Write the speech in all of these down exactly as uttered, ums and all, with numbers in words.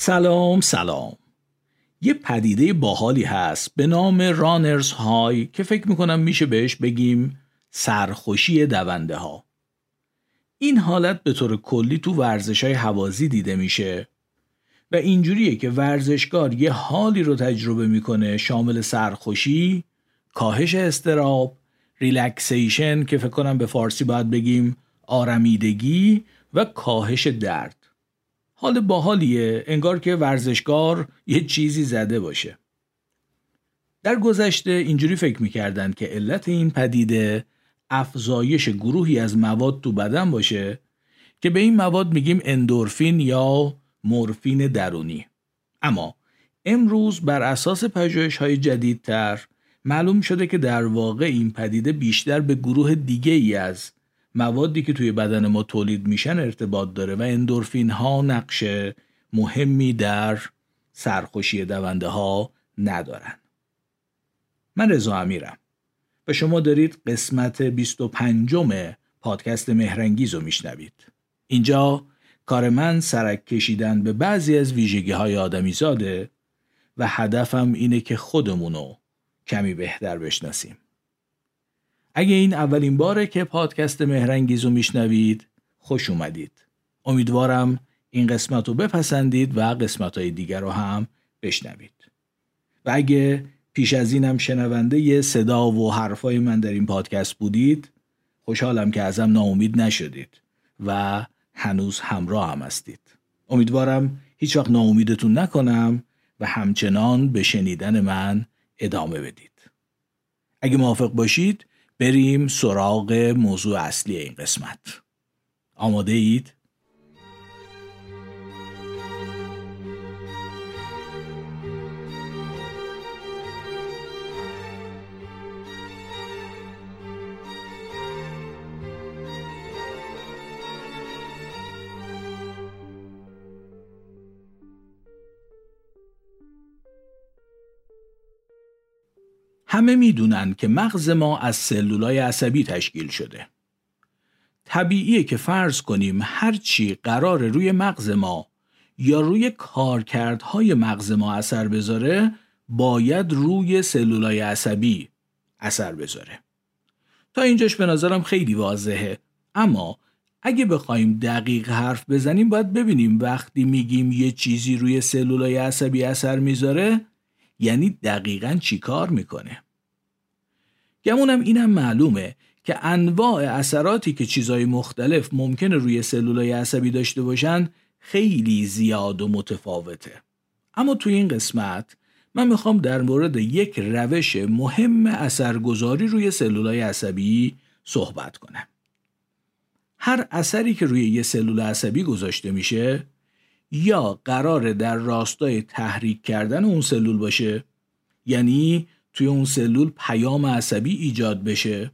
سلام سلام. یه پدیده باحالی هست به نام رانرز های که فکر میکنم میشه بهش بگیم سرخوشی دونده ها. این حالت به طور کلی تو ورزش های هوازی دیده میشه و اینجوریه که ورزشکار یه حالی رو تجربه میکنه شامل سرخوشی، کاهش استراب، ریلکسیشن که فکر کنم به فارسی باید بگیم آرمیدگی و کاهش درد. حال باحالیه، انگار که ورزشکار یه چیزی زده باشه. در گذشته اینجوری فکر میکردن که علت این پدیده افزایش گروهی از مواد تو بدن باشه که به این مواد میگیم اندورفین یا مورفین درونی. اما امروز بر اساس پژوهش‌های جدیدتر معلوم شده که در واقع این پدیده بیشتر به گروه دیگه‌ای از موادی که توی بدن ما تولید میشن ارتباط داره و اندورفین ها نقش مهمی در سرخوشی دونده ها ندارن. من رضا امیرم و شما دارید قسمت بیست و پنجم پادکست مهرنگیزو میشنوید. اینجا کار من سرک کشیدن به بعضی از ویژگی های آدمی زاده و هدفم اینه که خودمونو کمی بهتر بشناسیم. اگه این اولین باره که پادکست مهرنگیزو میشنوید، خوش اومدید. امیدوارم این قسمت رو بپسندید و قسمت‌های دیگر رو هم بشنوید. و اگه پیش از اینم شنونده یه صدا و حرفای من در این پادکست بودید، خوشحالم که ازم ناامید نشدید و هنوز همراه هم هستید. امیدوارم هیچ وقت ناامیدتون نکنم و همچنان به شنیدن من ادامه بدید. اگه موافق باشید، بریم سراغ موضوع اصلی این قسمت. آماده اید؟ همه میدونن که مغز ما از سلولای عصبی تشکیل شده. طبیعیه که فرض کنیم هرچی قرار روی مغز ما یا روی کارکردهای مغز ما اثر بذاره باید روی سلولای عصبی اثر بذاره. تا اینجاش به نظرم خیلی واضحه، اما اگه بخوایم دقیق حرف بزنیم باید ببینیم وقتی میگیم یه چیزی روی سلولای عصبی اثر میذاره یعنی دقیقاً چی کار میکنه. گمونم اینم معلومه که انواع اثراتی که چیزای مختلف ممکنه روی سلولای عصبی داشته باشن خیلی زیاد و متفاوته. اما توی این قسمت من میخوام در مورد یک روش مهم اثرگذاری روی سلولای عصبی صحبت کنم. هر اثری که روی یه سلول عصبی گذاشته میشه یا قراره در راستای تحریک کردن اون سلول باشه، یعنی توی اون سلول پیام عصبی ایجاد بشه،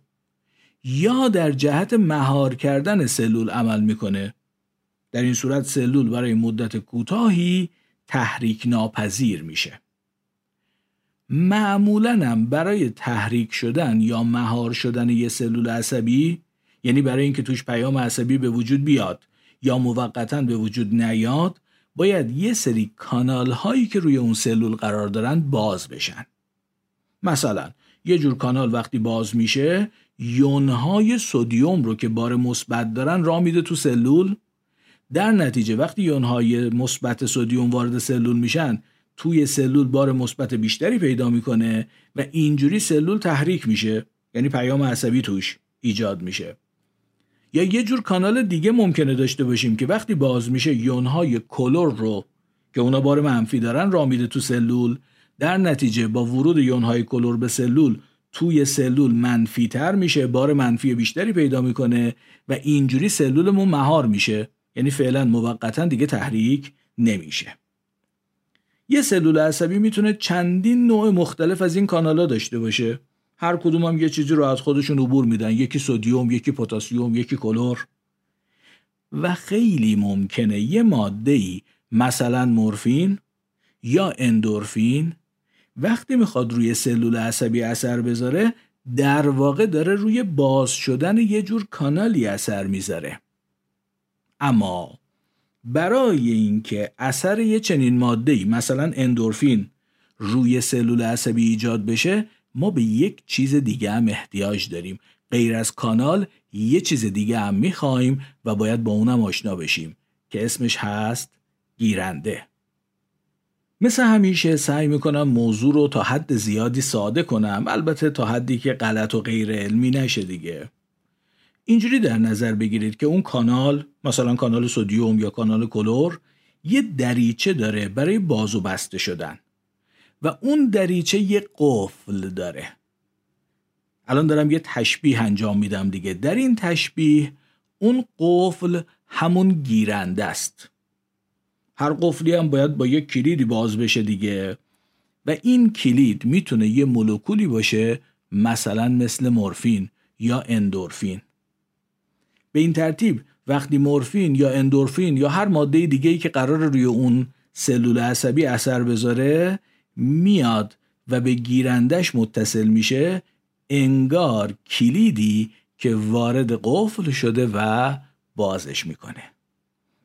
یا در جهت مهار کردن سلول عمل میکنه. در این صورت سلول برای مدت کوتاهی تحریک ناپذیر میشه. معمولاً هم برای تحریک شدن یا مهار شدن یه سلول عصبی، یعنی برای اینکه توش پیام عصبی به وجود بیاد یا موقتاً به وجود نیاد، باید یه سری کانال هایی که روی اون سلول قرار دارن باز بشن. مثلا یه جور کانال وقتی باز میشه یون های سدیم رو که بار مثبت دارن راه میده تو سلول. در نتیجه وقتی یون های مثبت سدیم وارد سلول میشن توی سلول بار مثبت بیشتری پیدا میکنه و اینجوری سلول تحریک میشه، یعنی پیام عصبی توش ایجاد میشه. یا یه جور کانال دیگه ممکنه داشته باشیم که وقتی باز میشه یونهای کلر رو که اونا بار منفی دارن راه میده تو سلول. در نتیجه با ورود یونهای کلر به سلول توی سلول منفی تر میشه، بار منفی بیشتری پیدا میکنه و اینجوری سلولمون مهار میشه، یعنی فعلا موقتا دیگه تحریک نمیشه. یه سلول عصبی میتونه چندین نوع مختلف از این کانالا داشته باشه، هر کدوم هم یه چیزی رو از خودشون عبور میدن، یکی سدیم، یکی پتاسیم، یکی کلر. و خیلی ممکنه یه ماده‌ای مثلا مورفین یا اندورفین وقتی میخواد روی سلول عصبی اثر بذاره در واقع داره روی باز شدن یه جور کانالی اثر میذاره. اما برای اینکه اثر یه چنین ماده‌ای مثلا اندورفین روی سلول عصبی ایجاد بشه، ما به یک چیز دیگه هم احتیاج داریم. غیر از کانال یه چیز دیگه هم میخوایم و باید با اونم آشنا بشیم که اسمش هست گیرنده. مثل همیشه سعی میکنم موضوع رو تا حد زیادی ساده کنم، البته تا حدی که غلط و غیر علمی نشه دیگه. اینجوری در نظر بگیرید که اون کانال، مثلا کانال سدیم یا کانال کلور، یه دریچه داره برای باز و بسته شدن و اون دریچه یه قفل داره. الان دارم یه تشبیه انجام میدم دیگه. در این تشبیه اون قفل همون گیرنده است. هر قفلی هم باید با یه کلیدی باز بشه دیگه و این کلید میتونه یه مولکولی باشه، مثلا مثل مورفین یا اندورفین. به این ترتیب وقتی مورفین یا اندورفین یا هر ماده دیگه‌ای که قراره روی اون سلول عصبی اثر بذاره میاد و به گیرندش متصل میشه، انگار کلیدی که وارد قفل شده و بازش میکنه.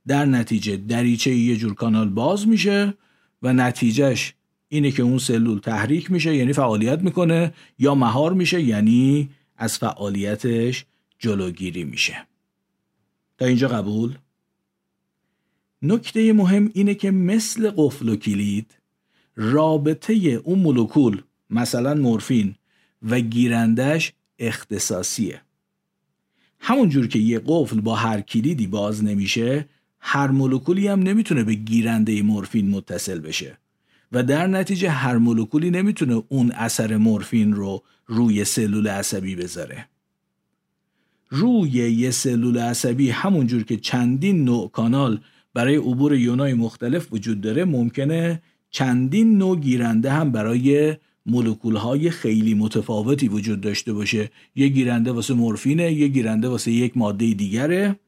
در نتیجه دریچه یه جور کانال باز میشه و نتیجهش اینه که اون سلول تحریک میشه، یعنی فعالیت میکنه، یا مهار میشه، یعنی از فعالیتش جلوگیری میشه. تا اینجا قبول؟ نکته مهم اینه که مثل قفل و کلید، رابطه اون مولکول مثلا مورفین و گیرندش اختصاصیه. همونجور که یه قفل با هر کلیدی باز نمیشه، هر مولکولی هم نمیتونه به گیرنده مورفین متصل بشه و در نتیجه هر مولکولی نمیتونه اون اثر مورفین رو روی سلول عصبی بذاره. روی یه سلول عصبی همونجور که چندین نوع کانال برای عبور یونای مختلف وجود داره، ممکنه چندین نوع گیرنده هم برای مولکول‌های خیلی متفاوتی وجود داشته باشه. یه گیرنده واسه مورفینه، یه گیرنده واسه یک ماده دیگره،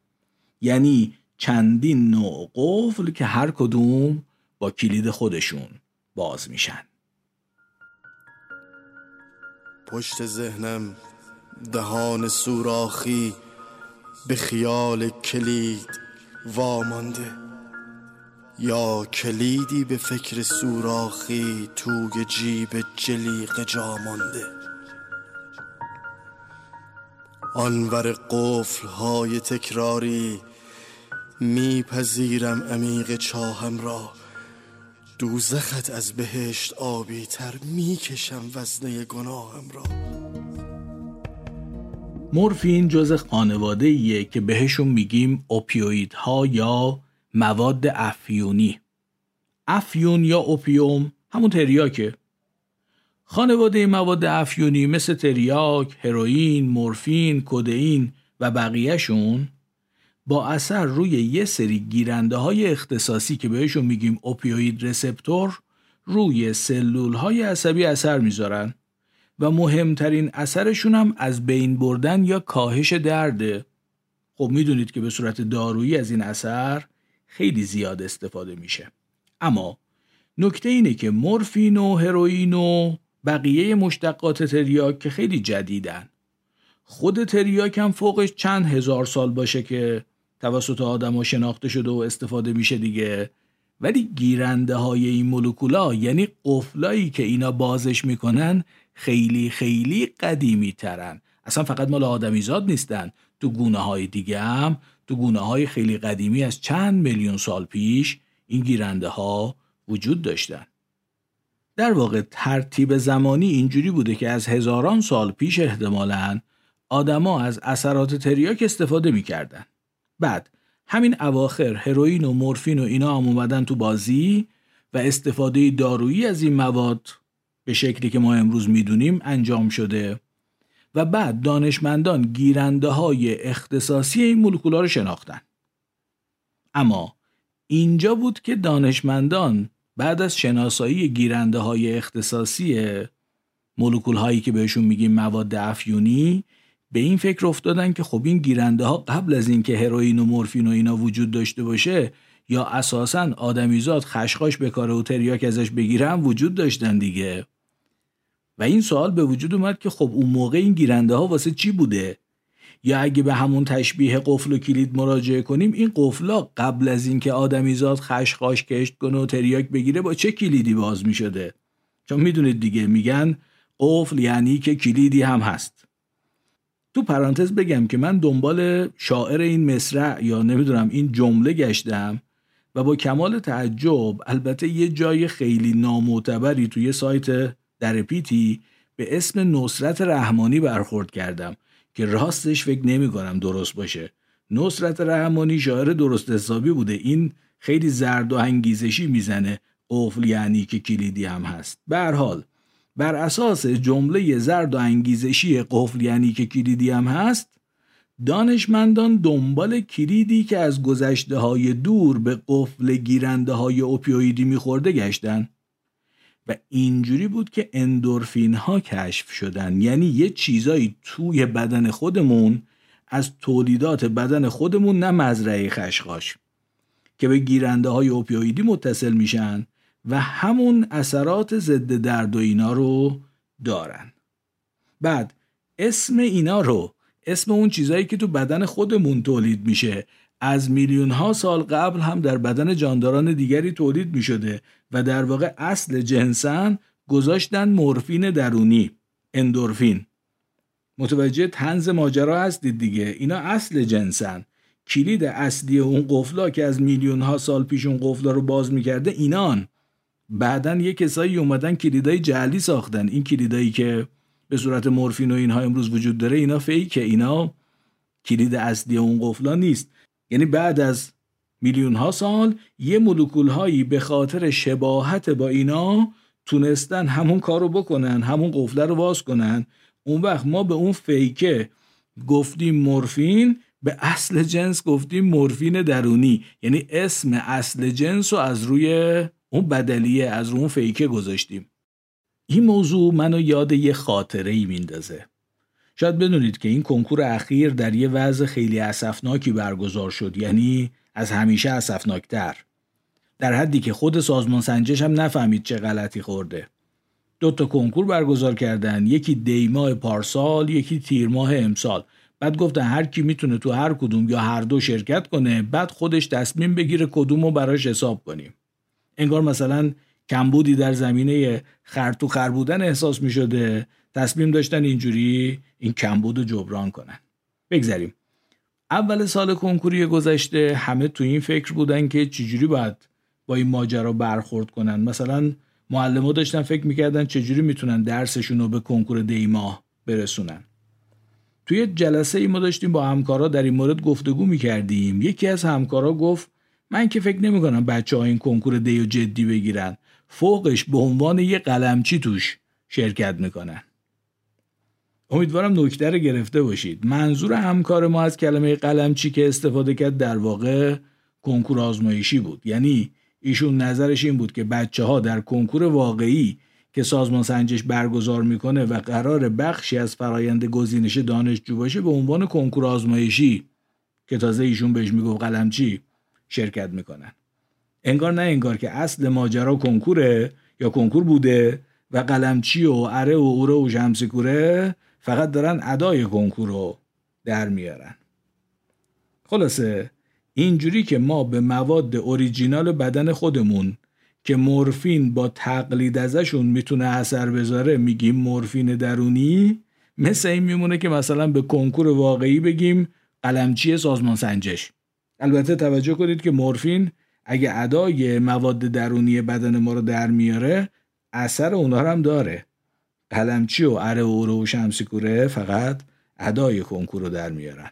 یعنی چندین نوع قفل که هر کدوم با کلید خودشون باز میشن. پشت ذهنم دهان سوراخی به خیال کلید وامانده، یا کلیدی به فکر سوراخی توی جیب جلیق جا مانده. آنور قفل‌های تکراری میپذیرم عمیق چاهم را، دوزخت از بهشت آبی تر میکشم وزنه گناهم را. مورفین جزء خانواده‌ایه که بهشون میگیم اوپیویدها یا مواد افیونی. افیون یا اوپیوم همون تریاکه. خانواده مواد افیونی مثل تریاک، هروئین، مورفین، کدئین و بقیهشون با اثر روی یه سری گیرنده های اختصاصی که بهشون میگیم اوپیوید رسپتور روی سلول های عصبی اثر میذارن و مهمترین اثرشون هم از بین بردن یا کاهش درده. خب میدونید که به صورت دارویی از این اثر خیلی زیاد استفاده میشه. اما نکته اینه که مورفین و هروئین و بقیه مشتقات تریاک که خیلی جدیدن، خود تریاک هم فوقش چند هزار سال باشه که توسط آدم‌ها شناخته شده و استفاده میشه دیگه، ولی گیرنده های این مولکولا یعنی قفلایی که اینا بازش میکنن خیلی خیلی قدیمی ترن. اصلا فقط مال آدمیزاد نیستن، تو گونه های دیگه هم، تو گونه های خیلی قدیمی از چند میلیون سال پیش این گیرنده ها وجود داشتن. در واقع ترتیب زمانی اینجوری بوده که از هزاران سال پیش احتمالاً آدما از اثرات تریاک استفاده میکردن. بعد همین اواخر هروئین و مورفین و اینا هم اومدن تو بازی و استفاده دارویی از این مواد به شکلی که ما امروز میدونیم انجام شده و بعد دانشمندان گیرنده های اختصاصی این مولکول‌ها رو شناختن. اما اینجا بود که دانشمندان بعد از شناسایی گیرنده های اختصاصی مولکول هایی که بهشون میگیم مواد افیونی به این فکر افتادن که خب این گیرنده ها قبل از این که هروئین و مورفین و اینا وجود داشته باشه یا اساساً آدمیزاد خشخاش بکاره و تریاک ازش بگیرن وجود داشتن دیگه. و این سوال به وجود اومد که خب اون موقع این گیرنده ها واسه چی بوده؟ یا اگه به همون تشبیه قفل و کلید مراجعه کنیم، این قفلا قبل از اینکه آدمیزاد خشخاش کشت کنه و تریاک بگیره با چه کلیدی باز می شده؟ چون میدونید دیگه، میگن قفل یعنی که کلیدی هم هست. تو پرانتز بگم که من دنبال شاعر این مصرع یا نمیدونم این جمله گشتم و با کمال تعجب، البته یه جای خیلی نامعتبری توی سایت درپیتی به اسم نصرت رحمانی برخورد کردم که راستش فکر نمی کنم درست باشه. نصرت رحمانی شاعر درست حسابی بوده، این خیلی زرد و انگیزشی میزنه قفل یعنی که کلیدی هم هست. به هر حال بر اساس جمله زرد و انگیزشی قفل یعنی که کلیدی هم هست، دانشمندان دنبال کلیدی که از گذشته های دور به قفل گیرنده های اوپیویدی میخورده گشتن و اینجوری بود که اندورفین ها کشف شدن. یعنی یه چیزایی توی بدن خودمون از تولیدات بدن خودمون، نه مزرعه خشخاش، که به گیرنده های اوپیویدی متصل میشن و همون اثرات ضد درد و اینا رو دارن. بعد اسم اینا رو، اسم اون چیزایی که تو بدن خودمون تولید میشه، از میلیون ها سال قبل هم در بدن جانداران دیگری تولید میشده و در واقع اصل جنسن، گذاشتن مورفین درونی، اندورفین. متوجه طنز ماجرا هستید دیگه، اینا اصل جنسن. کلید اصلی اون قفلا که از میلیون ها سال پیش اون قفلا رو باز میکرده اینان. بعدن یه کسایی اومدن کلیدای جعلی ساختن. این کلیدایی که به صورت مورفین و اینها امروز وجود داره، اینا فیکه، اینا کلید اصلی اون قفلا نیست. یعنی بعد از میلیون ها سال یه مولکول هایی به خاطر شباهت با اینا تونستن همون کارو بکنن، همون قفله رو باز کنن. اون وقت ما به اون فیکه گفتیم مورفین، به اصل جنس گفتیم مورفین درونی. یعنی اسم اصل جنس رو از روی اون بدلیه، از روی اون فیکه گذاشتیم. این موضوع منو یاد یه خاطره ای میندازه. شاید بدونید که این کنکور اخیر در یه وضع خیلی اسفناکی برگزار شد، یعنی از همیشه اسفناکتر، در حدی که خود سازمان سنجش هم نفهمید چه غلطی خورده. دو تا کنکور برگزار کردن، یکی دیماه پارسال، یکی تیرماه امسال. بعد گفتن هر کی میتونه تو هر کدوم یا هر دو شرکت کنه، بعد خودش تصمیم بگیره کدومو براش حساب کنیم. انگار مثلا کمبودی در زمینه خر تو خر بودن احساس می شده، تصمیم داشتن اینجوری این کمبود رو جبران کنن. بگذاریم. اول سال کنکوری گذشته همه تو این فکر بودن که چجوری باید با این ماجرا برخورد کنن. مثلا معلم‌ها داشتن فکر می‌کردن چجوری میتونن درسشون رو به کنکور دیما برسونن. توی جلسه ای ما داشتیم با همکارا در این مورد گفتگو می‌کردیم. یکی از همکارا گفت من که فکر نمی‌کنم بچه‌ها این کنکور دیو جدی بگیرن. فوقش به عنوان یه قلمچی توش شرکت میکنن. امیدوارم نکته رو گرفته باشید. منظور همکار ما از کلمه قلمچی که استفاده کرد در واقع کنکور آزمایشی بود. یعنی ایشون نظرش این بود که بچه ها در کنکور واقعی که سازمان سنجش برگزار میکنه و قرار بخشی از فرایند گزینش دانشجو باشه، به عنوان کنکور آزمایشی که تازه ایشون بهش میگفت قلمچی شرکت میکنن. انگار نه انگار که اصل ماجرا کنکوره یا کنکور بوده و قلمچی و اره و اوره و شمسیکوره فقط دارن ادای کنکور رو در میارن. خلاصه اینجوری که ما به مواد اوریجینال بدن خودمون که مورفین با تقلید ازشون میتونه اثر بذاره میگیم مورفین درونی، مثل این میمونه که مثلا به کنکور واقعی بگیم قلمچی سازمان سنجش. البته توجه کنید که مورفین اگه ادای مواد درونی بدن ما رو در میاره، اثر اونا رو هم داره. قلمچی و اره و اوره و شمسی کوره فقط ادای کنکور رو در میارن.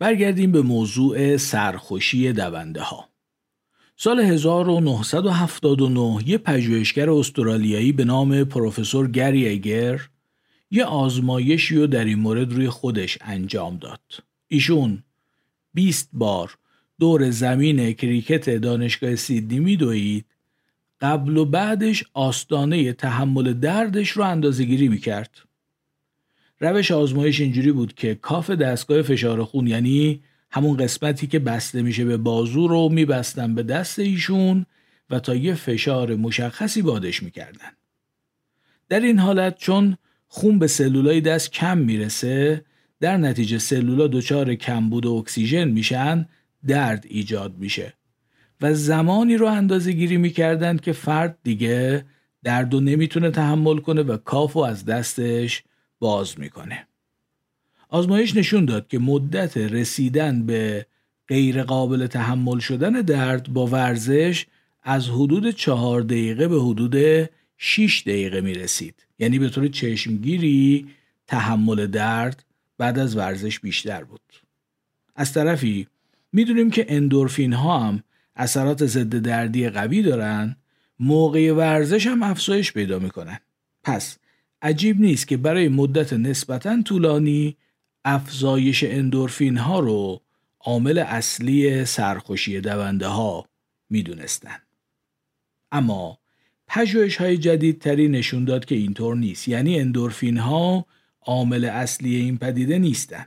برگردیم به موضوع سرخوشی دونده ها. سال هزار و نهصد و هفتاد و نه یه پژوهشگر استرالیایی به نام پروفسور گری ایگر یه آزمایشی رو در این مورد روی خودش انجام داد. ایشون بیست بار دور زمین کریکت دانشگاه سیدنی میدوید، قبل و بعدش آستانه تحمل دردش رو اندازه‌گیری میکرد. روش آزمایش اینجوری بود که کاف دستگاه فشار خون، یعنی همون قسمتی که بسته میشه به بازو، رو میبستن به دست ایشون و تا یه فشار مشخصی بادش میکردن. در این حالت چون خون به سلولای دست کم میرسه، در نتیجه سلولا دچار کمبود اکسیژن میشن، درد ایجاد میشه و زمانی رو اندازه گیری میکردن که فرد دیگه درد رو نمیتونه تحمل کنه و کاف رو از دستش باز میکنه. آزمایش نشون داد که مدت رسیدن به غیر قابل تحمل شدن درد با ورزش از حدود چهار دقیقه به حدود شش دقیقه میرسید. یعنی به طور چشمگیری تحمل درد بعد از ورزش بیشتر بود. از طرفی میدونیم که اندورفین ها هم اثرات ضد دردی قوی دارن، موقع ورزش هم افزایش پیدا میکنن. پس عجیب نیست که برای مدت نسبتاً طولانی افزایش اندورفین ها رو عامل اصلی سرخوشی دونده ها میدونستن. اما پژوهش های جدیدتری نشون داد که اینطور نیست، یعنی اندورفین ها عامل اصلی این پدیده نیستن.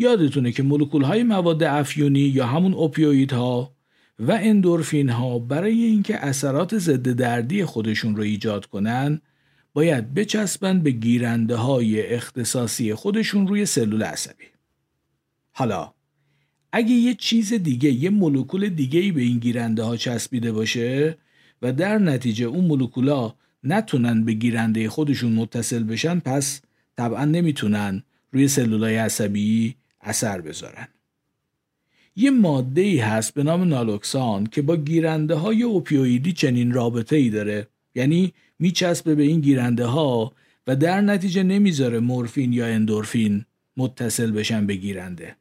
یادتونه که مولکول های مواد افیونی یا همون اوپیوید ها و اندورفین ها برای اینکه اثرات ضد دردی خودشون رو ایجاد کنن باید بچسبن به گیرنده های اختصاصی خودشون روی سلول عصبی. حالا اگه یه چیز دیگه، یه مولکول دیگه‌ای به این گیرنده ها چسبیده باشه و در نتیجه اون مولکولا نتونن به گیرنده خودشون متصل بشن، پس طبعا نمیتونن روی سلولای عصبی اثر بذارن. یه ماده‌ای هست به نام نالوکسان که با گیرنده های اوپیویدی چنین رابطه‌ای داره، یعنی میچسبه به این گیرنده ها و در نتیجه نمیذاره مورفین یا اندورفین متصل بشن به گیرنده.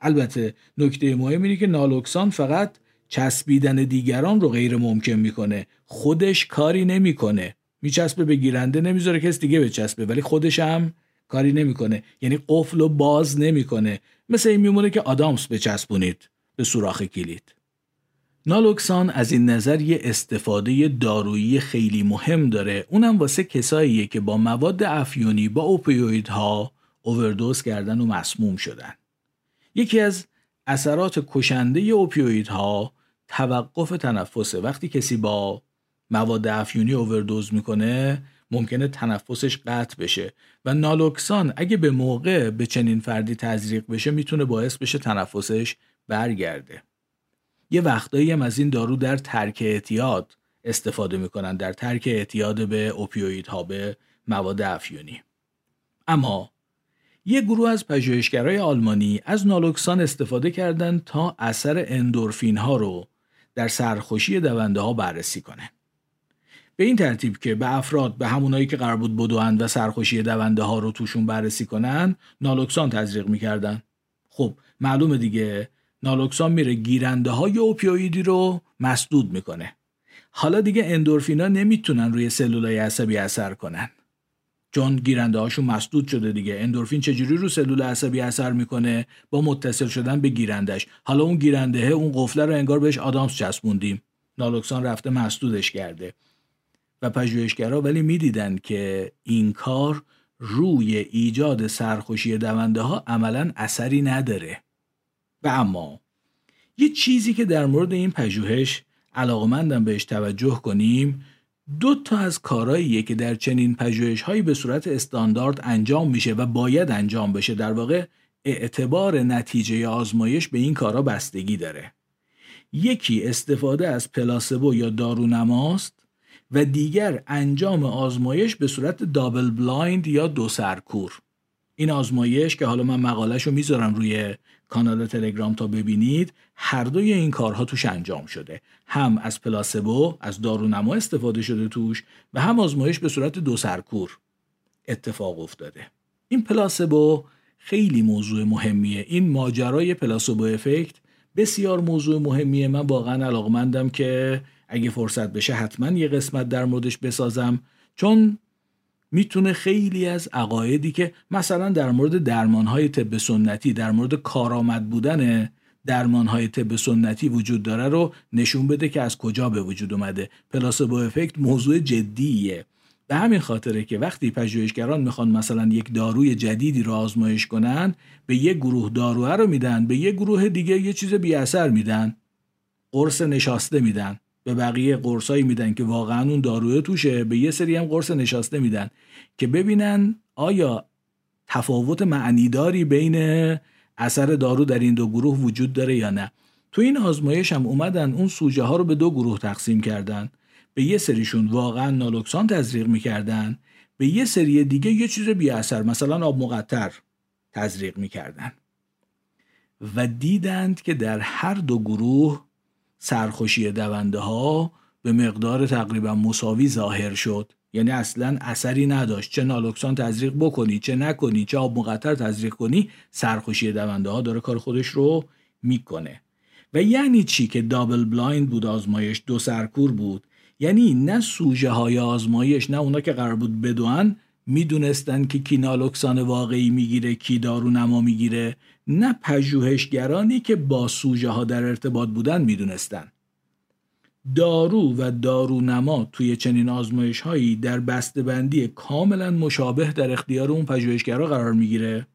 البته نکته مهم اینه که نالوکسان فقط چسبیدن دیگران رو غیر ممکن میکنه، خودش کاری نمیکنه. میچسبه به گیرنده، نمیذاره کس دیگه بچسبه، ولی خودش هم کاری نمیکنه، یعنی قفل رو باز نمیکنه. مثل این میمونه که آدامس بچسبونید به سوراخ کلید. نالوکسان از این نظر یه استفاده دارویی خیلی مهم داره، اونم واسه کساییه که با مواد افیونی، با اوپیویدها اووردوز کردن و مسموم شدن. یکی از اثرات کشنده اوپیویدها توقف تنفسه. وقتی کسی با مواد افیونی اووردوز میکنه ممکنه تنفسش قطع بشه و نالوکسان اگه به موقع به چنین فردی تزریق بشه میتونه باعث بشه تنفسش برگرده. یه وقتایی هم از این دارو در ترک اعتیاد استفاده میکنن، در ترک اعتیاد به اوپیویدها، به مواد افیونی. اما یه گروه از پژوهشگرای آلمانی از نالوکسان استفاده کردن تا اثر اندورفین ها رو در سرخوشی دونده ها بررسی کنه. به این ترتیب که به افراد، به همونایی که قرار بود بدوئن و سرخوشی دونده ها رو توشون بررسی کنن، نالوکسان تزریق میکردن. خب معلومه دیگه، نالوکسان میره گیرنده های اوپیویدی رو مسدود میکنه. حالا دیگه اندورفینا نمیتونن روی سلولای عصبی اثر کنن، چون گیرنده هاشون مسدود شده دیگه. اندورفین چجوری رو سلول عصبی اثر میکنه؟ با متصل شدن به گیرندش. حالا اون گیرنده، اون قفله رو انگار بهش آدامس چسبوندیم، نالوکسان رفته مسدودش کرده. و پژوهشگرا ولی میدیدن که این کار روی ایجاد سرخوشی دونده ها عملا اثری نداره. و اما یه چیزی که در مورد این پژوهش علاقه‌مندم بهش توجه کنیم، دو تا از کارهاییه که در چنین پژوهش‌هایی به صورت استاندارد انجام میشه و باید انجام بشه. در واقع اعتبار نتیجه آزمایش به این کارا بستگی داره. یکی استفاده از پلاسبو یا دارونماست و دیگر انجام آزمایش به صورت دابل بلایند یا دو سرکور. این آزمایش که حالا من مقاله‌شو میذارم روی کانال تلگرام تا ببینید، هر دوی این کارها توش انجام شده. هم از پلاسبو، از دارونما استفاده شده توش و هم آزمایش به صورت دو سرکور اتفاق افتاده. این پلاسبو خیلی موضوع مهمیه. این ماجرای پلاسبو افکت بسیار موضوع مهمیه. من واقعا علاقه‌مندم که اگه فرصت بشه حتما یه قسمت در موردش بسازم، چون میتونه خیلی از عقایدی که مثلا در مورد درمانهای طب سنتی، در مورد کارآمد بودن درمانهای طب سنتی وجود داره رو نشون بده که از کجا به وجود اومده. پلاسبو افکت موضوع جدیه. به همین خاطره که وقتی پژوهشگران میخوان مثلا یک داروی جدیدی رو آزمایش کنن، به یک گروه داروها رو میدن، به یک گروه دیگه یه چیز بی اثر میدن، قرص نشاسته میدن، به بقیه قرصایی میدن که واقعا اون داروی توشه، به یه سری هم قرص نشاسته میدن که ببینن آیا تفاوت معنیداری بین اثر دارو در این دو گروه وجود داره یا نه. تو این آزمایش هم اومدن اون سوژه ها رو به دو گروه تقسیم کردن. به یه سریشون واقعا نالوکسان تزریق میکردن، به یه سری دیگه یه چیز بی اثر مثلا آب مقطر تزریق میکردن و دیدند که در هر دو گروه سرخوشی دونده ها به مقدار تقریبا مساوی ظاهر شد. یعنی اصلا اثری نداشت، چه نالوکسان تزریق بکنی چه نکنی، چه آب مقطر تزریق کنی، سرخوشی دونده ها داره کار خودش رو میکنه. و یعنی چی که دابل بلایند بود آزمایش، دو سرکور بود؟ یعنی نه سوژه های آزمایش، نه اونا که قرار بود بدون میدونستن که کی نالوکسان واقعی میگیره کی دارو نما میگیره، نه پژوهشگرانی که با سوژه ها در ارتباط بودن میدونستن. دارو و دارونما توی چنین آزمایش هایی در بسته‌بندی کاملا مشابه در اختیار اون پژوهشگرا قرار میگیره.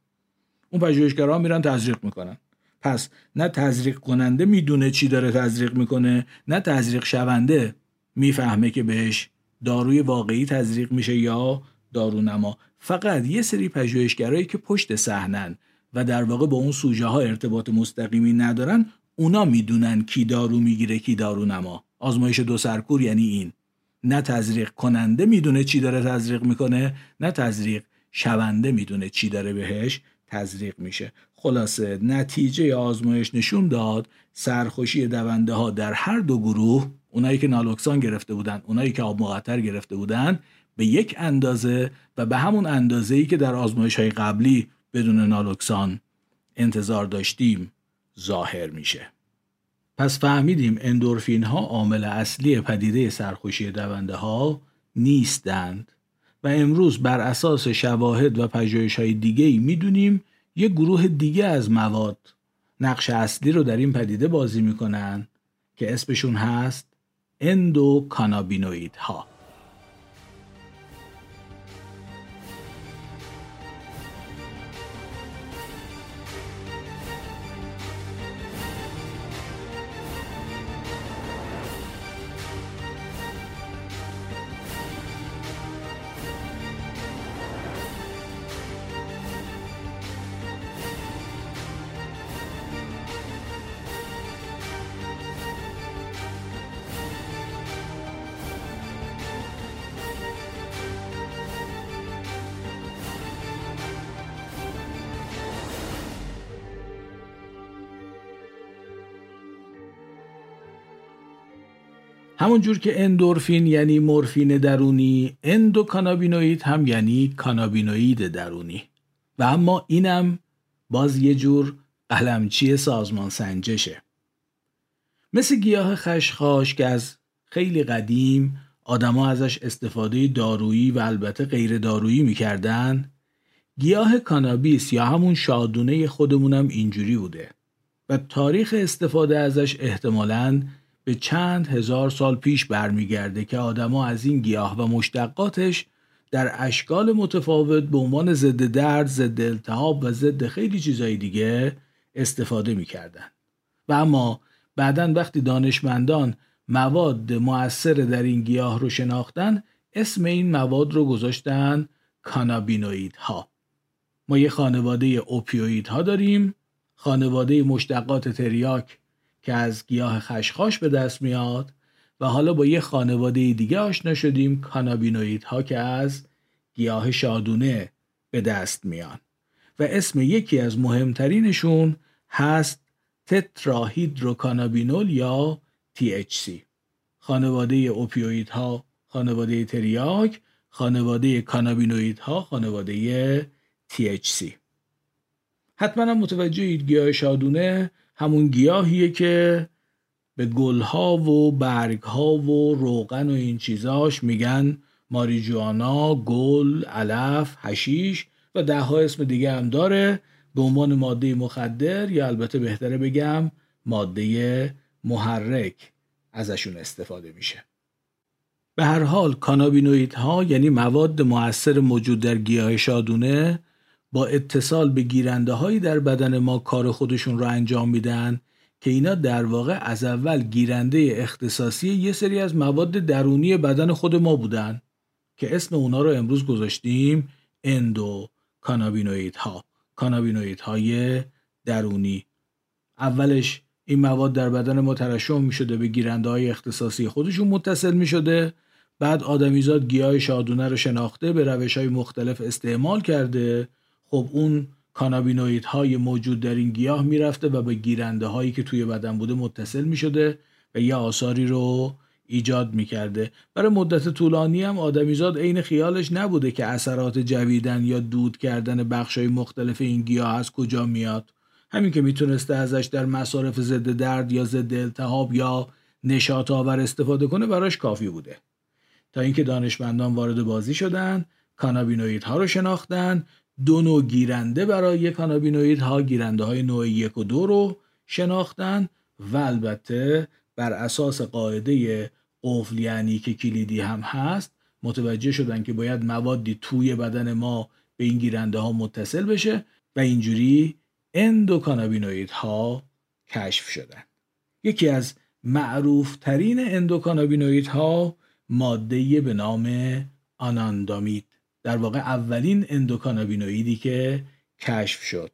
اون پژوهشگرا میرن تزریق میکنن. پس نه تزریق کننده میدونه چی داره تزریق میکنه، نه تزریق شونده میفهمه که بهش داروی واقعی تزریق میشه یا دارونما. فقط یه سری پژوهشگرایی که پشت صحنن و در واقع با اون سوژه ها ارتباط مستقیمی ندارن، اونا میدونن کی دارو میگیره کی دارونما. آزمایش دو سرکور یعنی این، نه تزریق کننده میدونه چی داره تزریق میکنه، نه تزریق شونده میدونه چی داره بهش تزریق میشه. خلاصه نتیجه آزمایش نشون داد سرخوشی دونده ها در هر دو گروه، اونایی که نالوکسان گرفته بودن، اونایی که آب مقطر گرفته بودن، به یک اندازه و به همون اندازه‌ای که در آزمایش‌های قبلی بدون نالوکسان انتظار داشتیم ظاهر میشه. پس فهمیدیم اندورفین ها عامل اصلی پدیده سرخوشی دونده ها نیستند و امروز بر اساس شواهد و پژوهش‌های دیگه‌ای میدونیم یک گروه دیگه از مواد نقش اصلی رو در این پدیده بازی میکنن که اسمشون هست اندوکانابینوئید ها. همونجور که اندورفین یعنی مورفین درونی، اندوکانابینوئید هم یعنی کانابینوئید درونی. و اما اینم باز یه جور قلمچی سازمان سنجشه. مثل گیاه خشخاش که از خیلی قدیم آدما ازش استفاده دارویی و البته غیر دارویی میکردن، گیاه کانابیس یا همون شادونه خودمونم اینجوری بوده و تاریخ استفاده ازش احتمالاً به چند هزار سال پیش برمیگرده که آدما از این گیاه و مشتقاتش در اشکال متفاوت به عنوان ضد درد، ضد التهاب و ضد خیلی چیزای دیگه استفاده می‌کردن. و اما بعداً وقتی دانشمندان مواد مؤثر در این گیاه رو شناختن، اسم این مواد رو گذاشتن کانابینوئیدها. ما یه خانواده اوپیوئیدها داریم، خانواده مشتقات تریاک که از گیاه خشخاش به دست میاد و حالا با یه خانواده دیگه آشنا شدیم، کانابینوئیدها که از گیاه شادونه به دست میان و اسم یکی از مهمترینشون هست تتراهیدروکانابینول یا تی اچ سی. خانواده اوپیوئیدها خانواده تریاک، خانواده کانابینوئیدها خانواده تی اچ سی. حتما هم متوجهید گیاه شادونه همون گیاهیه که به گلها و برگها و روغن و این چیزاش میگن ماریجوانا، گل، علف، حشیش و ده ها اسم دیگه هم داره به عنوان ماده مخدر، یا البته بهتره بگم ماده محرک ازشون استفاده میشه. به هر حال کانابینوئیدها یعنی مواد مؤثر موجود در گیاه شادونه با اتصال به گیرنده هایی در بدن ما کار خودشون رو انجام میدن که اینا در واقع از اول گیرنده اختصاصی یه سری از مواد درونی بدن خود ما بودن که اسم اونا رو امروز گذاشتیم اندو کانابینوئیدها، کانابینوئیدهای درونی. اولش این مواد در بدن ما ترشح می‌شده به گیرنده‌های اختصاصی خودشون متصل می‌شده، بعد آدمیزاد گیاه شادونه رو شناخته به روش‌های مختلف استعمال کرده، خب اون کانابینوئیدهای موجود در این گیاه میرفته و به گیرنده‌هایی که توی بدن بوده متصل می‌شده و یه آثاری رو ایجاد می‌کرده. برای مدت طولانی هم آدمیزاد عین خیالش نبوده که اثرات جویدن یا دود کردن بخش‌های مختلف این گیاه از کجا میاد. همین که میتونسته ازش در مصارف ضد درد یا ضد التهاب یا نشاط آور استفاده کنه براش کافی بوده، تا اینکه دانشمندان وارد بازی شدن، کانابینوئیدها رو شناختن. دو نوع گیرنده برای کانابینوئیدها، گیرنده های نوع یک و دو رو شناختن و البته بر اساس قاعده قفل یعنی که کلیدی هم هست متوجه شدن که باید موادی توی بدن ما به این گیرنده ها متصل بشه و اینجوری اندوکانابینوئیدها کشف شدن. یکی از معروف ترین اندوکانابینوئیدها ماده به نام آناندامید، در واقع اولین اندوکانابینوئیدی که کشف شد.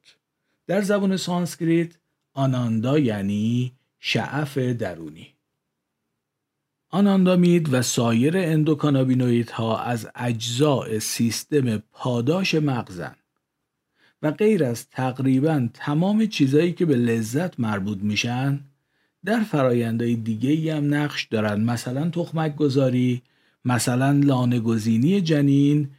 در زبان سانسکریت آناندا یعنی شعف درونی. آناندامید و سایر اندوکانابینوئیدها از اجزای سیستم پاداش مغزن و غیر از تقریباً تمام چیزایی که به لذت مربوط میشن در فرایندهای دیگه‌ای هم نقش دارن، مثلا تخمک گذاری، مثلا لانه گزینی جنین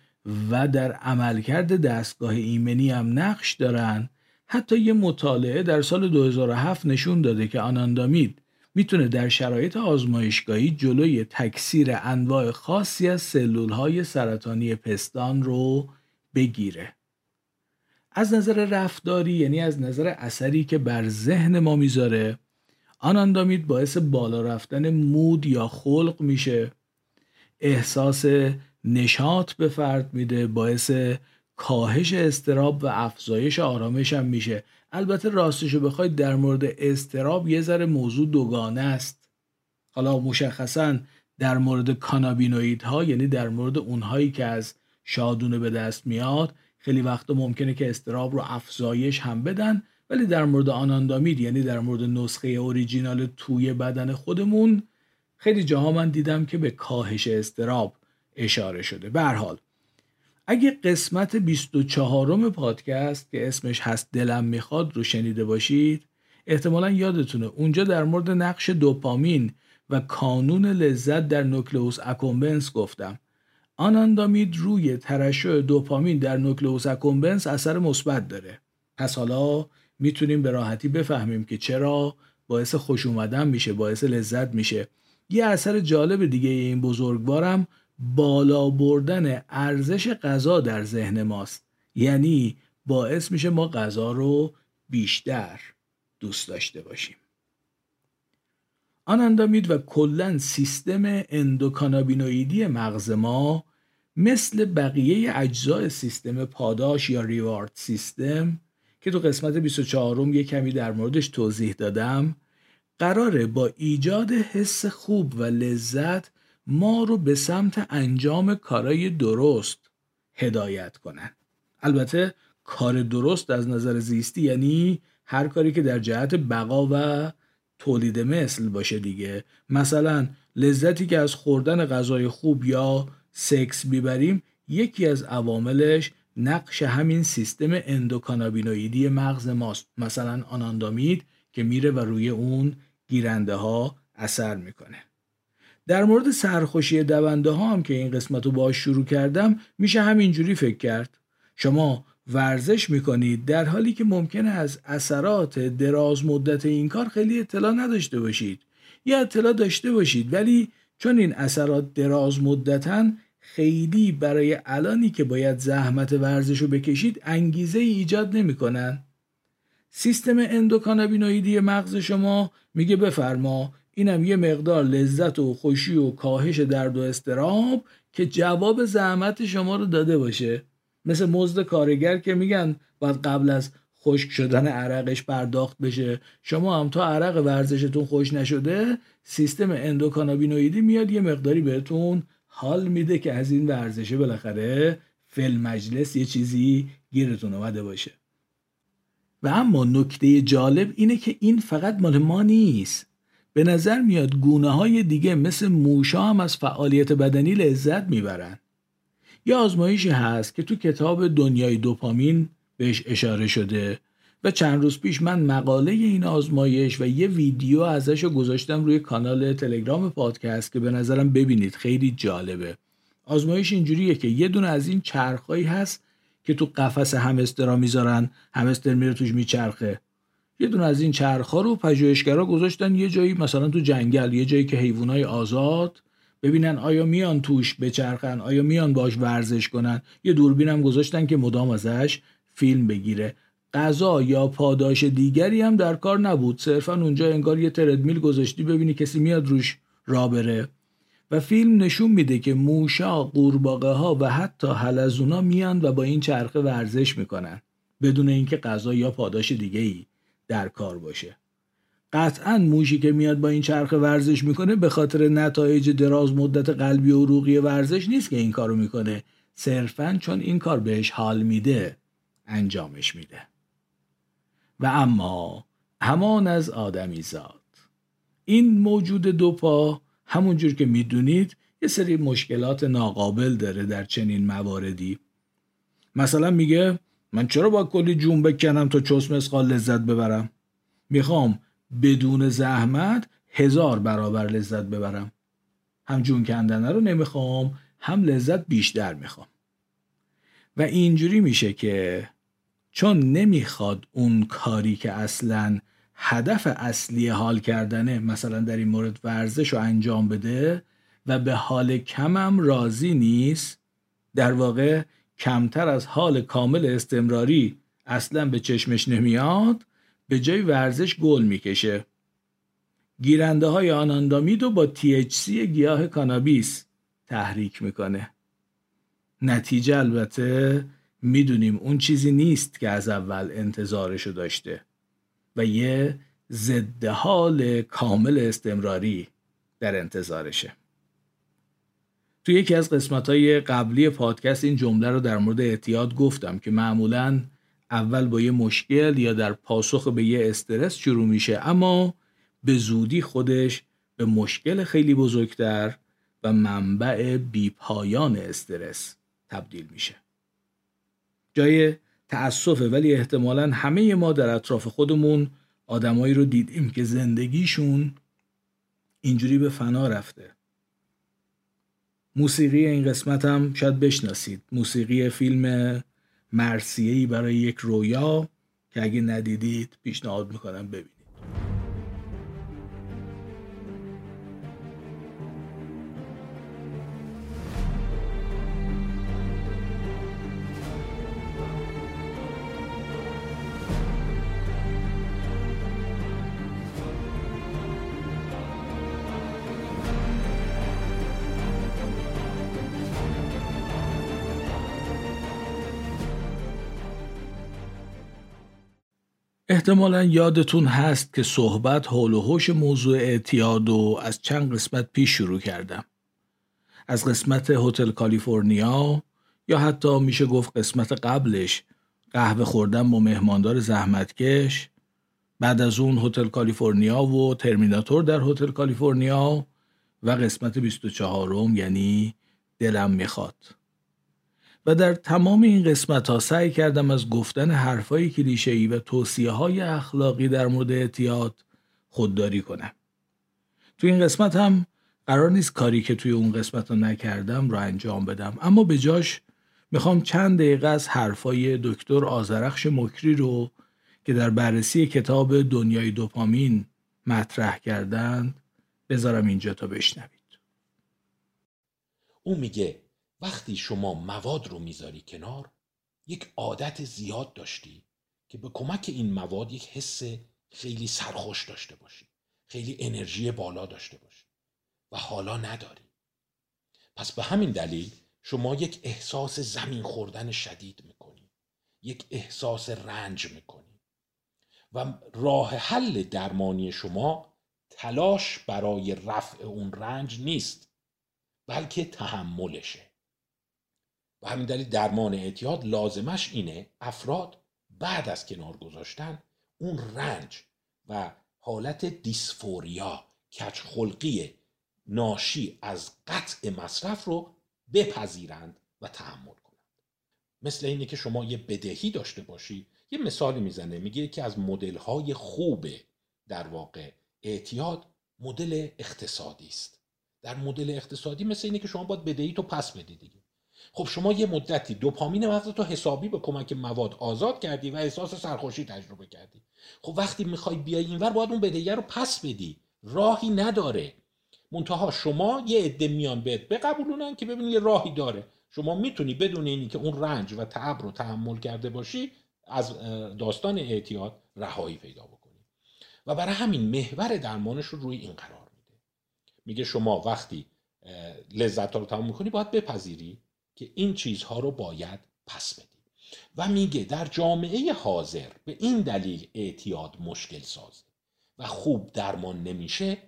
و در عملکرد دستگاه ایمنی هم نقش دارن. حتی یه مطالعه در سال دو هزار و هفت نشون داده که آناندامید میتونه در شرایط آزمایشگاهی جلوی تکثیر انواع خاصی از سلول‌های سرطانی پستان رو بگیره. از نظر رفتاری یعنی از نظر اثری که بر ذهن ما میذاره، آناندامید باعث بالا رفتن مود یا خلق میشه، احساس نشاط به فرد میده، باعث کاهش اضطراب و افزایش آرامش هم میشه. البته راستشو بخواید در مورد اضطراب یه ذره موضوع دوگانه است. حالا مشخصاً در مورد کانابینوئیدها یعنی در مورد اونهایی که از شادونه به دست میاد خیلی وقتا ممکنه که اضطراب رو افزایش هم بدن، ولی در مورد آناندامید یعنی در مورد نسخه اوریجینال توی بدن خودمون خیلی جاها من دیدم که به کاهش اضطراب اشاره شده. به هر حال اگه قسمت بیست و چهارم پادکست که اسمش هست دلم میخواد رو شنیده باشید، احتمالا یادتونه اونجا در مورد نقش دوپامین و کانون لذت در نوکلئوس اکومبنس گفتم. آناندامید روی ترشح دوپامین در نوکلئوس اکومبنس اثر مثبت داره. پس حالا میتونیم به راحتی بفهمیم که چرا باعث خوش اومدن میشه، باعث لذت میشه. یه اثر جالب دیگه این بزرگوارم بالا بردن ارزش غذا در ذهن ماست، یعنی باعث میشه ما غذا رو بیشتر دوست داشته باشیم. آناندامید و کلن سیستم اندوکانابینوئیدی مغز ما مثل بقیه اجزای سیستم پاداش یا ریوارد سیستم که تو قسمت بیست و چهارم یک کمی در موردش توضیح دادم، قراره با ایجاد حس خوب و لذت ما رو به سمت انجام کارای درست هدایت کنن. البته کار درست از نظر زیستی یعنی هر کاری که در جهت بقا و تولید مثل باشه دیگه. مثلا لذتی که از خوردن غذای خوب یا سکس میبریم یکی از عواملش نقش همین سیستم اندوکانابینوئیدی مغز ماست، مثلا آناندامید که میره و روی اون گیرنده ها اثر میکنه. در مورد سرخوشی دونده ها هم که این قسمت رو باش شروع کردم میشه همینجوری فکر کرد. شما ورزش میکنید در حالی که ممکنه از اثرات دراز مدت این کار خیلی اطلاع نداشته باشید یا اطلاع داشته باشید، ولی چون این اثرات دراز مدتن خیلی برای الانی که باید زحمت ورزش رو بکشید انگیزه ای ایجاد نمی کنن. سیستم اندوکانابینویدی مغز شما میگه بفرما، اینم یه مقدار لذت و خوشی و کاهش درد و اضطراب که جواب زحمت شما رو داده باشه. مثل مزد کارگر که میگن باید قبل از خشک شدن عرقش پرداخت بشه، شما هم تا عرق ورزشتون خشک نشده سیستم اندوکانابینویدی میاد یه مقداری بهتون حال میده که از این ورزشه بالاخره فل مجلس یه چیزی گیرتون اومده باشه. و اما نکته جالب اینه که این فقط مال ما نیست. به نظر میاد گونه های دیگه مثل موشا هم از فعالیت بدنی لذت میبرن. یه آزمایشی هست که تو کتاب دنیای دوپامین بهش اشاره شده و چند روز پیش من مقاله این آزمایش و یه ویدیو ازش رو گذاشتم روی کانال تلگرام پادکست که به نظرم ببینید، خیلی جالبه. آزمایش اینجوریه که یه دونه از این چرخایی هست که تو قفس همسترا میذارن، همستر میره توش میچرخه. یه دونه از این چرخا رو پژوهشگرا گذاشتن یه جایی، مثلا تو جنگل، یه جایی که حیوانای آزاد، ببینن آیا میان توش بچرخن، آیا میان باش ورزش کنن. یه دوربینم گذاشتن که مدام ازش فیلم بگیره. غذا یا پاداش دیگری هم در کار نبود، صرفا اونجا انگار یه تردمیل گذاشتی ببینی کسی میاد روش را بره. و فیلم نشون میده که موشا، قورباغه ها و حتی حلزونا میان و با این چرخه ورزش میکنن بدون اینکه غذا یا پاداش دیگه‌ای در کار باشه. قطعاً موشی که میاد با این چرخه ورزش میکنه به خاطر نتایج دراز مدت قلبی و عروقی ورزش نیست که این کارو میکنه، صرفاً چون این کار بهش حال میده انجامش میده. و اما همان از آدمی زاد، این موجود دوپا همونجور که میدونید یه سری مشکلات ناقابل داره در چنین مواردی. مثلا میگه من چرا با کلی جون بکنم تا چشم اسقال لذت ببرم؟ میخوام بدون زحمت هزار برابر لذت ببرم. هم جون کندنه رو نمیخوام، هم لذت بیشتر میخوام. و اینجوری میشه که چون نمیخواد اون کاری که اصلاً هدف اصلی حال کردنه، مثلا در این مورد ورزش رو انجام بده و به حال کمم راضی نیست، در واقع کمتر از حال کامل استمراری اصلا به چشمش نمیاد، به جای ورزش گل میکشه. گیرنده های آناندامید رو با تی اچ سی گیاه کانابیس تحریک میکنه. نتیجه البته میدونیم اون چیزی نیست که از اول انتظارشو داشته و یه ضد حال کامل استمراری در انتظارشه. تو یکی از قسمت‌های قبلی پادکست این جمله رو در مورد اعتیاد گفتم که معمولاً اول با یه مشکل یا در پاسخ به یه استرس شروع میشه، اما به زودی خودش به مشکل خیلی بزرگتر و منبع بی‌پایان استرس تبدیل میشه. جای تأسفه ولی احتمالاً همه ما در اطراف خودمون آدمایی رو دیدیم که زندگیشون اینجوری به فنا رفته. موسیقی این قسمت هم شاید بشناسید، موسیقی فیلم مرثیه‌ای برای یک رویا که اگه ندیدید پیشنهاد میکنم ببینید. احتمالا یادتون هست که صحبت حول و حوش موضوع اعتیاد و از چند قسمت پیش شروع کردم. از قسمت هتل کالیفرنیا یا حتی میشه گفت قسمت قبلش، قهوه خوردن با مهماندار زحمتکش، بعد از اون هتل کالیفرنیا و ترمیناتور در هتل کالیفرنیا و قسمت بیست و چهارم یعنی دلم میخواد. و در تمام این قسمت‌ها سعی کردم از گفتن حرفای کلیشه‌ای و توصیه‌های اخلاقی در مورد اعتیاد خودداری کنم. تو این قسمت هم قرار نیست کاری که توی اون قسمت رو نکردم رو انجام بدم، اما به جاش میخوام چند دقیقه از حرفای دکتر آذرخش مکری رو که در بررسی کتاب دنیای دوپامین مطرح کردند بذارم اینجا تا بشنوید. او میگه وقتی شما مواد رو میذاری کنار، یک عادت زیاد داشتی که به کمک این مواد یک حس خیلی سرخوش داشته باشی، خیلی انرژی بالا داشته باشی و حالا نداری. پس به همین دلیل شما یک احساس زمین خوردن شدید میکنی، یک احساس رنج میکنی و راه حل درمانی شما تلاش برای رفع اون رنج نیست، بلکه تحملشه. و همین دلیل درمان اعتیاد لازمش اینه افراد بعد از کنار گذاشتن اون رنج و حالت دیسفوریا، کجخلقی ناشی از قطع مصرف رو بپذیرند و تحمل کنند. مثل اینه که شما یه بدهی داشته باشی. یه مثالی میزنه، میگه که از مدل‌های خوب در واقع اعتیاد مدل اقتصادی است. در مدل اقتصادی مثل اینه که شما باید بدهی تو پس بدی دیگه. خب شما یه مدتی دوپامین مغزتو حسابی به کمک مواد آزاد کردی و احساس سرخوشی تجربه کردی. خب وقتی میخوای بیای اینور باید اون بدهی رو پس بدی، راهی نداره. منتها شما یه عده میان بهت بقبولونن که ببینی یه راهی داره، شما میتونی بدون اینی که اون رنج و تعب رو تحمل کرده باشی از داستان اعتیاد رهایی پیدا بکنی. و برای همین محور درمانش رو روی این قرار میده، میگه شما وقتی لذت رو تمام میکنی باید بپذیری که این چیزها رو باید پس بدی. و میگه در جامعه حاضر به این دلیل اعتیاد مشکل سازه و خوب درمان نمیشه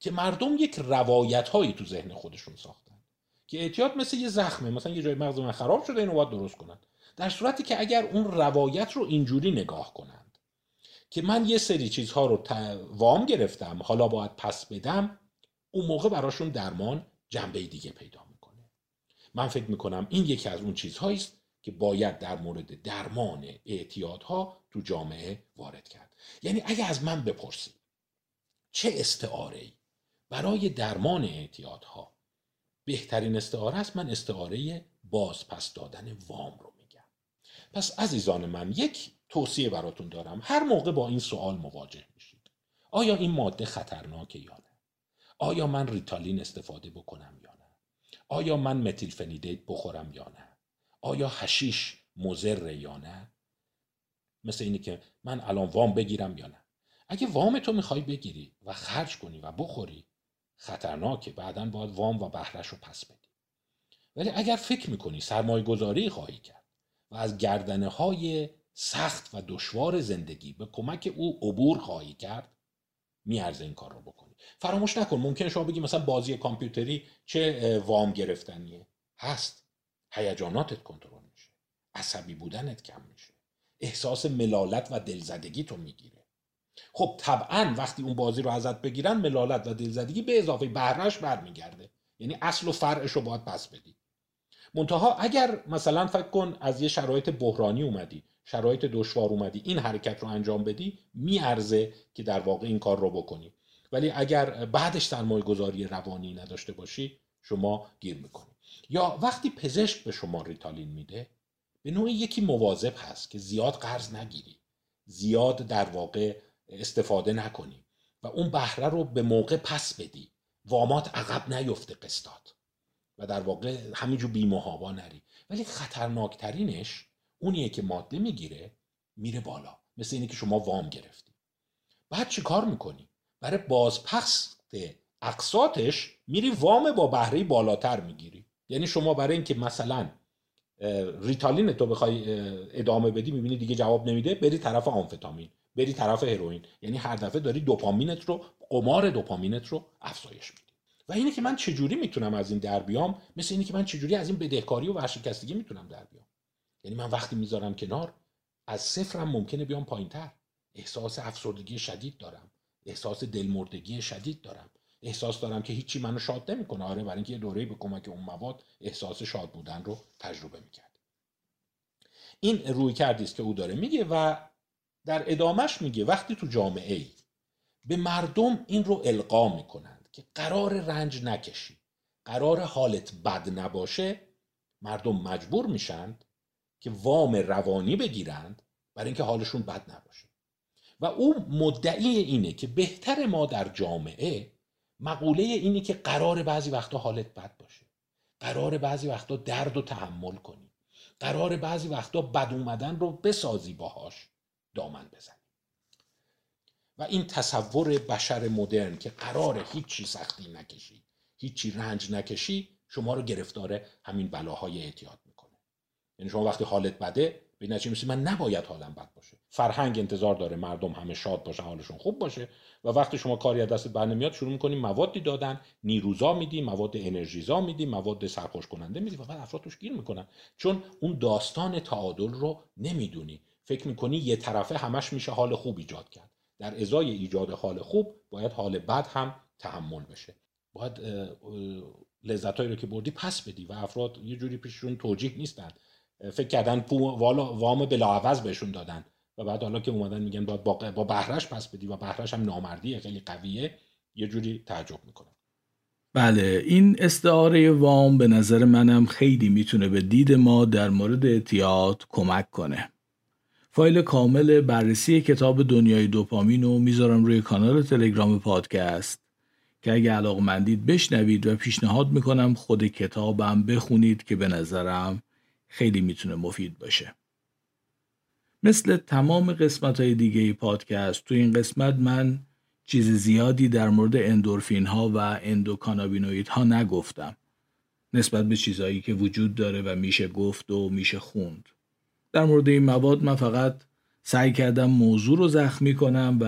که مردم یک روایت هایی تو ذهن خودشون ساختن که اعتیاد مثل یه زخمه، مثلا یه جای مغز من خراب شده اینو باید درست کنن، در صورتی که اگر اون روایت رو اینجوری نگاه کنند که من یه سری چیزها رو وام گرفتم حالا باید پس بدم، اون موقع براشون درمان جنبه دیگه پیدا میکنه. من فکر میکنم این یکی از اون چیزهایی است که باید در مورد درمان اعتیادها تو جامعه وارد کرد. یعنی اگه از من بپرسی چه استعاره‌ای برای درمان اعتیادها بهترین استعاره است، من استعاره بازپس دادن وام رو میگم. پس عزیزان من یک توصیه براتون دارم، هر موقع با این سوال مواجه میشید آیا این ماده خطرناکه یا نه، آیا من ریتالین استفاده بکنم یا نه، آیا من متیلفنیدیت بخورم یا نه، آیا حشیش مضر یا نه، مثل اینی که من الان وام بگیرم یا نه. اگه وام تو میخوای بگیری و خرج کنی و بخوری خطرناکه، بعداً باید وام و بهره‌ش رو پس بدی. ولی اگر فکر میکنی سرمایه گذاری خواهی کرد و از گردنه های سخت و دشوار زندگی به کمک او عبور خواهی کرد، میارزه این کار رو بکنی. فراموش نکن ممکن شما بگی مثلا بازی کامپیوتری چه وام گرفتنیه، هست، هیجاناتت کنترل میشه، عصبی بودنت کم میشه، احساس ملالت و دلزدگی تو میگیره. خب طبعا وقتی اون بازی رو ازت بگیرن ملالت و دلزدگی به اضافه بهرهش برمیگرده، یعنی اصل و فرعش رو باید پس بدی. منتها اگر مثلا فکر کن از یه شرایط بحرانی اومدی، شرایط دشوار اومدی، این حرکت رو انجام بدی میارزه که در واقع این کار رو بکنی. ولی اگر بعدش سرمایه گذاری روانی نداشته باشی شما گیر میکنی. یا وقتی پزشک به شما ریتالین میده به نوعی یکی مواظب هست که زیاد قرض نگیری، زیاد در واقع استفاده نکنی و اون بهره رو به موقع پس بدی، وامات عقب نیفته قسطات و در واقع همینجور بی‌محابا نری. ولی خطرناکترینش اونیه که ماده میگیره میره بالا، مثل اینه که شما وام گرفتی بعد چی کار میکنی؟ برای بازپس اقساطش میری وام با بهره بالاتر میگیری. یعنی شما برای اینکه مثلا ریتالین تو بخوای ادامه بدی میبینی دیگه جواب نمیده، بری طرف آمفتامین، بری طرف هروئین، یعنی هر دفعه داری دوپامینت رو، قمار دوپامینت رو افزایش میدی. و اینه که من چجوری میتونم از این در بیام، مثل اینه که من چجوری از این بدهکاری و ورشکستگی میتونم در بیام. یعنی من وقتی میذارم کنار از صفرم ممکنه بیام پایینتر، احساس افسردگی شدید دارم، احساس دلمردگی شدید دارم، احساس دارم که هیچی منو شاد نمیکنه. آره، برای اینکه یه دوره‌ای به کمک اون مواد احساس شاد بودن رو تجربه میکرد. این رویکردی است که او داره میگه و در ادامهش میگه وقتی تو جامعه ای به مردم این رو القا میکنند که قرار رنج نکشی، قرار حالت بد نباشه، مردم مجبور میشند که وام روانی بگیرند برای اینکه حالشون بد نباشه. و او مدعی اینه که بهتر ما در جامعه مقوله اینه که قرار بعضی وقتا حالت بد باشه، قرار بعضی وقتا درد رو تحمل کنی، قرار بعضی وقتا بد اومدن رو بسازی، باهاش دامن بزنی. و این تصور بشر مدرن که قراره هیچی سختی نکشی، هیچی رنج نکشی، شما رو گرفتار همین بلاهای اعتیاد میکنه. یعنی شما وقتی حالت بده به این نتیجه می‌رسی من نباید حالم بد باشه. فرهنگ انتظار داره مردم همه شاد باشن، حالشون خوب باشه، و وقتی شما کاری از دست برنمیاد شروع می‌کنی موادی دادن، نیروزا میدی، مواد انرژیزا میدی، مواد سرخوش کننده میدی، و بعد افراد توش گیر میکنن چون اون داستان تعادل رو نمیدونی. فکر میکنی یه طرفه همش میشه حال خوب ایجاد کرد. در ازای ایجاد حال خوب باید حال بد هم تحمل بشه. باید لذتایی رو که بردی پس بدی و افراد یه جوری پیششون توجیه نیستن، فکر کردن پول والا وام بلاعوض بهشون دادن و بعد حالا که اومدن میگن باید با با بهرهش پس بدی و بهرهش هم نامردیه، خیلی قویه، یه جوری تعجب میکنن. بله، این استعاره وام به نظر منم خیلی میتونه به دید ما در مورد اعتیاد کمک کنه. فایل کامل بررسی کتاب دنیای دوپامین رو میذارم روی کانال تلگرام پادکست که اگه علاقه‌مندید بشنوید، و پیشنهاد میکنم خود کتابم بخونید که به نظرم خیلی میتونه مفید باشه. مثل تمام قسمت‌های دیگه پادکست، تو این قسمت من چیز زیادی در مورد اندورفین‌ها و اندوکانابینوئیدها نگفتم نسبت به چیزایی که وجود داره و میشه گفت و میشه خوند. در مورد این مواد من فقط سعی کردم موضوع رو زخمی کنم و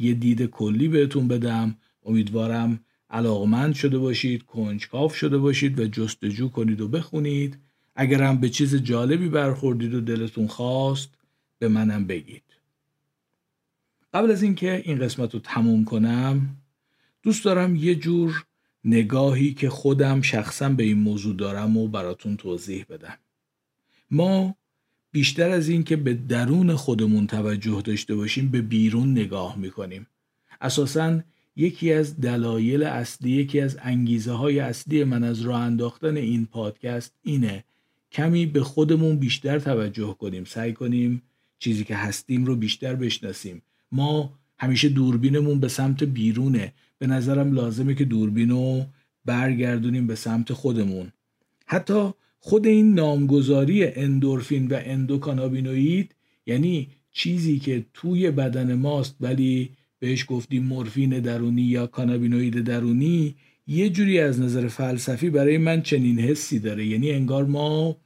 یه دید کلی بهتون بدم. امیدوارم علاقمند شده باشید، کنجکاو شده باشید و جستجو کنید و بخونید. اگر هم به چیز جالبی برخوردید و دلتون خواست به منم بگید. قبل از اینکه این قسمت رو تموم کنم، دوست دارم یه جور نگاهی که خودم شخصا به این موضوع دارم و براتون توضیح بدم. ما بیشتر از این که به درون خودمون توجه داشته باشیم، به بیرون نگاه میکنیم. اساساً یکی از دلایل اصلی، یکی از انگیزه های اصلی من از راه انداختن این پادکست اینه کمی به خودمون بیشتر توجه کنیم، سعی کنیم چیزی که هستیم رو بیشتر بشناسیم. ما همیشه دوربینمون به سمت بیرونه. به نظرم لازمه که دوربینو برگردونیم به سمت خودمون. حتی خود این نامگذاری اندورفین و اندوکانابینوئید، یعنی چیزی که توی بدن ماست ولی بهش گفتیم مورفین درونی یا کانابینوئید درونی، یه جوری از نظر فلسفی برای من چنین حسی داره. یعنی انگار ما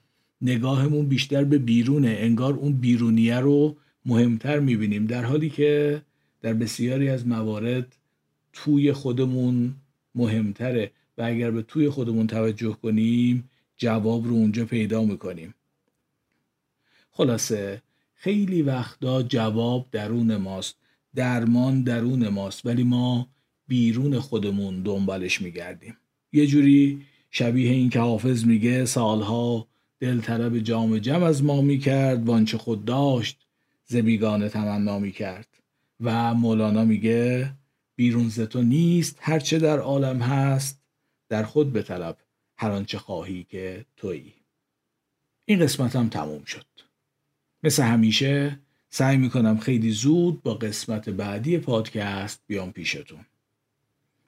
نگاهمون بیشتر به بیرونه، انگار اون بیرونیه رو مهمتر میبینیم، در حالی که در بسیاری از موارد توی خودمون مهمتره و اگر به توی خودمون توجه کنیم جواب رو اونجا پیدا میکنیم. خلاصه خیلی وقتا جواب درون ماست، درمان درون ماست، ولی ما بیرون خودمون دنبالش میگردیم. یه جوری شبیه این که حافظ میگه سالها دلطلب جام جم از ما میکرد، وانچه خود داشت ز بیگانه تمنا میکرد. و مولانا میگه بیرون ز تو نیست هرچه در عالم هست، در خود بطلب هر آنچه خواهی که تویی. این قسمت هم تموم شد. مثل همیشه سعی میکنم خیلی زود با قسمت بعدی پادکست بیام پیشتون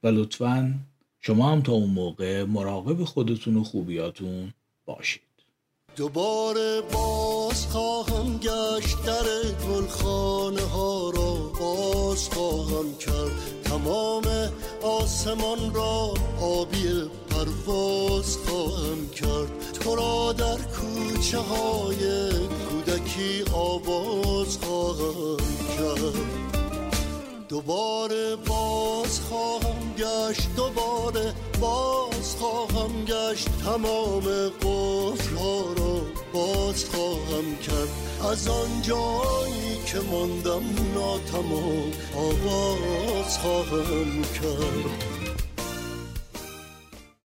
و لطفاً شما هم تا اون موقع مراقب خودتون و خوبیاتون باشید. دوباره باز خواهم گشت، در گلخانه ها را باز خواهم کرد، تمام آسمان را آبی پرواز خواهم کرد، تو را در کوچه های کودکی آواز خواهم کرد. دوباره باز خواهم گشت، دوباره باز خواهم گشت، تمام قفل‌ها را باز خواهم کرد، از آن جایی که ماندم ناتمام آواز خواهم کرد.